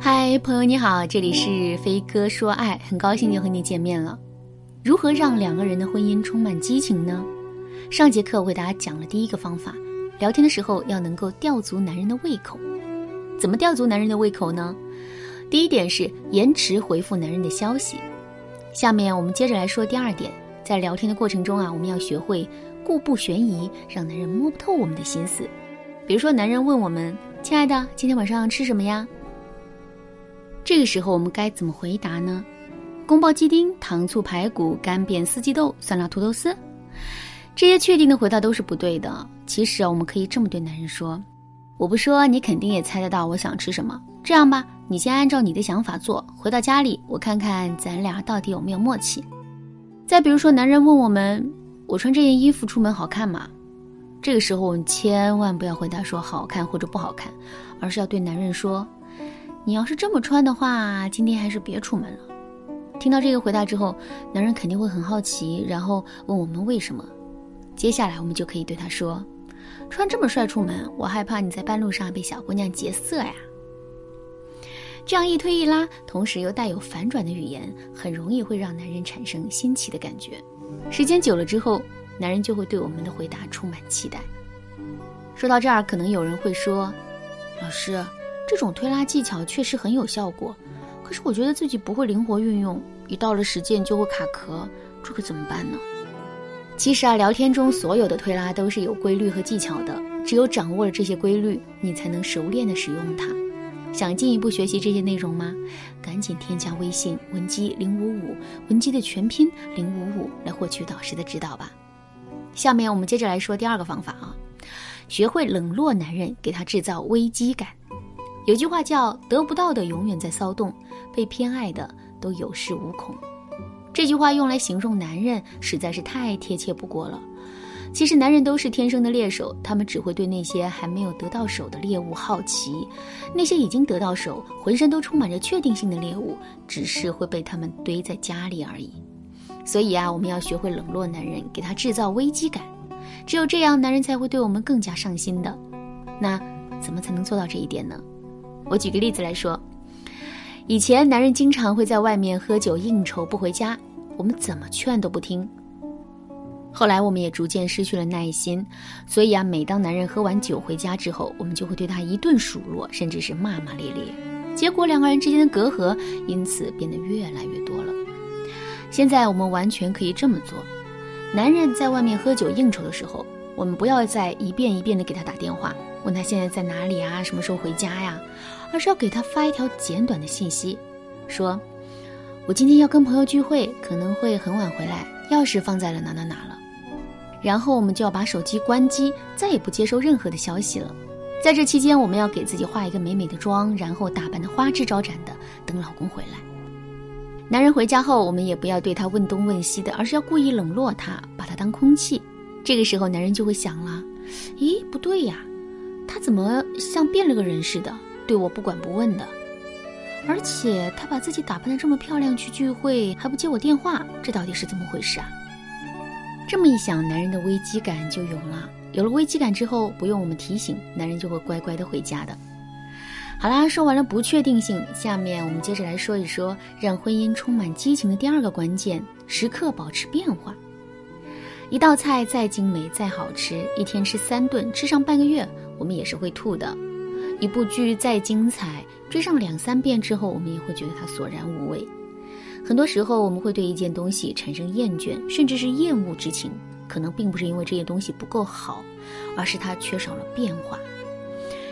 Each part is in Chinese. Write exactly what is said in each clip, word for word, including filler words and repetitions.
嗨，朋友你好，这里是飞哥说爱，很高兴又和你见面了。如何让两个人的婚姻充满激情呢？上节课我给大家讲了第一个方法，聊天的时候要能够吊足男人的胃口。怎么吊足男人的胃口呢？第一点是延迟回复男人的消息。下面我们接着来说第二点，在聊天的过程中啊，我们要学会故布悬疑，让男人摸不透我们的心思。比如说男人问我们，亲爱的，今天晚上吃什么呀？这个时候我们该怎么回答呢？宫保鸡丁、糖醋排骨、干煸四季豆、酸辣土豆丝，这些确定的回答都是不对的。其实啊，我们可以这么对男人说，我不说你肯定也猜得到我想吃什么，这样吧，你先按照你的想法做，回到家里我看看咱俩到底有没有默契。再比如说男人问我们，我穿这件衣服出门好看吗？这个时候我们千万不要回答说好看或者不好看，而是要对男人说，你要是这么穿的话，今天还是别出门了。听到这个回答之后，男人肯定会很好奇，然后问我们为什么。接下来我们就可以对他说，穿这么帅出门，我害怕你在半路上被小姑娘劫色呀。这样一推一拉，同时又带有反转的语言，很容易会让男人产生新奇的感觉。时间久了之后，男人就会对我们的回答充满期待。说到这儿，可能有人会说，老师，这种推拉技巧确实很有效果，可是我觉得自己不会灵活运用，一到了实践就会卡壳，这可怎么办呢？其实啊，聊天中所有的推拉都是有规律和技巧的，只有掌握了这些规律，你才能熟练地使用它。想进一步学习这些内容吗？赶紧添加微信文姬零五五，文姬的全拼零五五，来获取导师的指导吧。下面我们接着来说第二个方法啊，学会冷落男人，给他制造危机感。有句话叫，得不到的永远在骚动，被偏爱的都有恃无恐。这句话用来形容男人实在是太贴切不过了。其实男人都是天生的猎手，他们只会对那些还没有得到手的猎物好奇，那些已经得到手，浑身都充满着确定性的猎物，只是会被他们堆在家里而已。所以啊，我们要学会冷落男人，给他制造危机感，只有这样，男人才会对我们更加上心的。那怎么才能做到这一点呢？我举个例子来说，以前男人经常会在外面喝酒应酬不回家，我们怎么劝都不听。后来我们也逐渐失去了耐心，所以啊，每当男人喝完酒回家之后，我们就会对他一顿数落，甚至是骂骂咧咧，结果两个人之间的隔阂因此变得越来越多了。现在我们完全可以这么做，男人在外面喝酒应酬的时候，我们不要再一遍一遍地给他打电话，问他现在在哪里啊，什么时候回家呀，而是要给他发一条简短的信息，说，我今天要跟朋友聚会，可能会很晚回来，钥匙放在了哪哪哪了。然后我们就要把手机关机，再也不接收任何的消息了。在这期间，我们要给自己化一个美美的妆，然后打扮得花枝招展的，等老公回来。男人回家后，我们也不要对他问东问西的，而是要故意冷落他，把他当空气。这个时候男人就会想了，咦，不对呀，他怎么像变了个人似的，对我不管不问的，而且他把自己打扮得这么漂亮去聚会，还不接我电话，这到底是怎么回事啊？这么一想，男人的危机感就有了。有了危机感之后，不用我们提醒，男人就会乖乖的回家的。好啦，说完了不确定性，下面我们接着来说一说让婚姻充满激情的第二个关键，时刻保持变化。一道菜再精美再好吃，一天吃三顿，吃上半个月我们也是会吐的。一部剧再精彩，追上两三遍之后，我们也会觉得它索然无味。很多时候我们会对一件东西产生厌倦，甚至是厌恶之情，可能并不是因为这件东西不够好，而是它缺少了变化。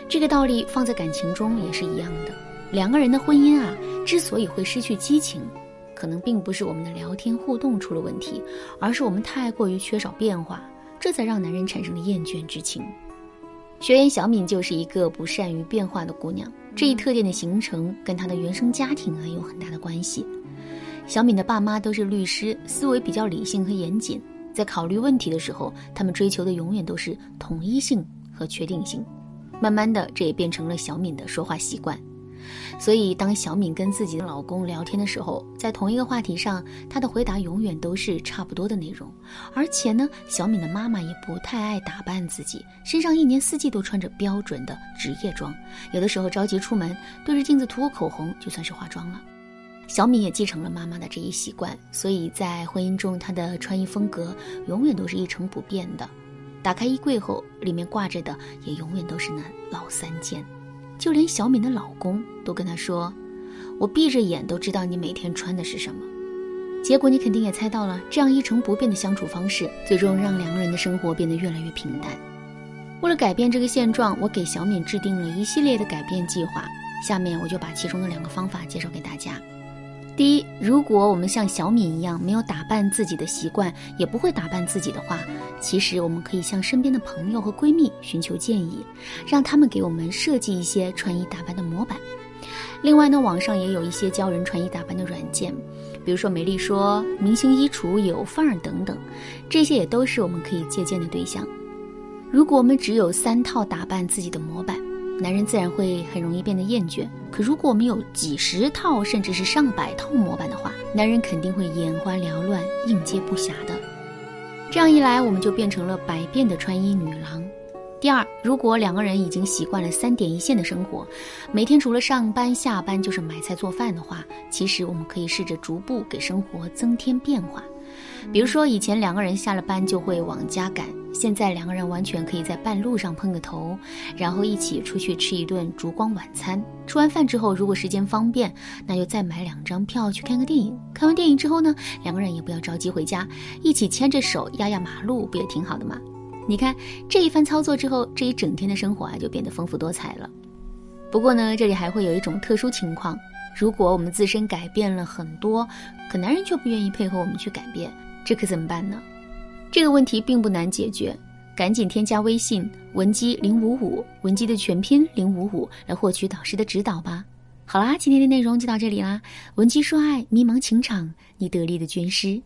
这个道理放在感情中也是一样的。两个人的婚姻啊，之所以会失去激情，可能并不是我们的聊天互动出了问题，而是我们太过于缺少变化，这才让男人产生了厌倦之情。学员小敏就是一个不善于变化的姑娘，这一特点的形成跟她的原生家庭呢有很大的关系。小敏的爸妈都是律师，思维比较理性和严谨，在考虑问题的时候，他们追求的永远都是统一性和确定性。慢慢的，这也变成了小敏的说话习惯。所以当小敏跟自己的老公聊天的时候，在同一个话题上，她的回答永远都是差不多的内容。而且呢，小敏的妈妈也不太爱打扮自己，身上一年四季都穿着标准的职业装，有的时候着急出门，对着镜子涂个口红就算是化妆了。小敏也继承了妈妈的这一习惯，所以在婚姻中她的穿衣风格永远都是一成不变的。打开衣柜后，里面挂着的也永远都是那老三件。就连小敏的老公都跟她说，我闭着眼都知道你每天穿的是什么。结果你肯定也猜到了，这样一成不变的相处方式最终让两个人的生活变得越来越平淡。为了改变这个现状，我给小敏制定了一系列的改变计划，下面我就把其中的两个方法介绍给大家。第一，如果我们像小敏一样没有打扮自己的习惯，也不会打扮自己的话，其实我们可以向身边的朋友和闺蜜寻求建议，让他们给我们设计一些穿衣打扮的模板。另外呢，网上也有一些教人穿衣打扮的软件，比如说美丽说、明星衣橱、有范儿等等，这些也都是我们可以借鉴的对象。如果我们只有三套打扮自己的模板，男人自然会很容易变得厌倦，可如果我们有几十套甚至是上百套模板的话，男人肯定会眼花缭乱，应接不暇的。这样一来，我们就变成了百变的穿衣女郎。第二，如果两个人已经习惯了三点一线的生活，每天除了上班下班就是买菜做饭的话，其实我们可以试着逐步给生活增添变化。比如说以前两个人下了班就会往家赶，现在两个人完全可以在半路上碰个头，然后一起出去吃一顿烛光晚餐。吃完饭之后，如果时间方便，那就再买两张票去看个电影。看完电影之后呢，两个人也不要着急回家，一起牵着手压压马路，不也挺好的吗？你看这一番操作之后，这一整天的生活啊就变得丰富多彩了。不过呢，这里还会有一种特殊情况，如果我们自身改变了很多，可男人却不愿意配合我们去改变，这可怎么办呢？这个问题并不难解决，赶紧添加微信文姬零五五，文姬的全拼零五五，来获取导师的指导吧。好啦，今天的内容就到这里啦，文姬说爱，迷茫情场，你得力的军师。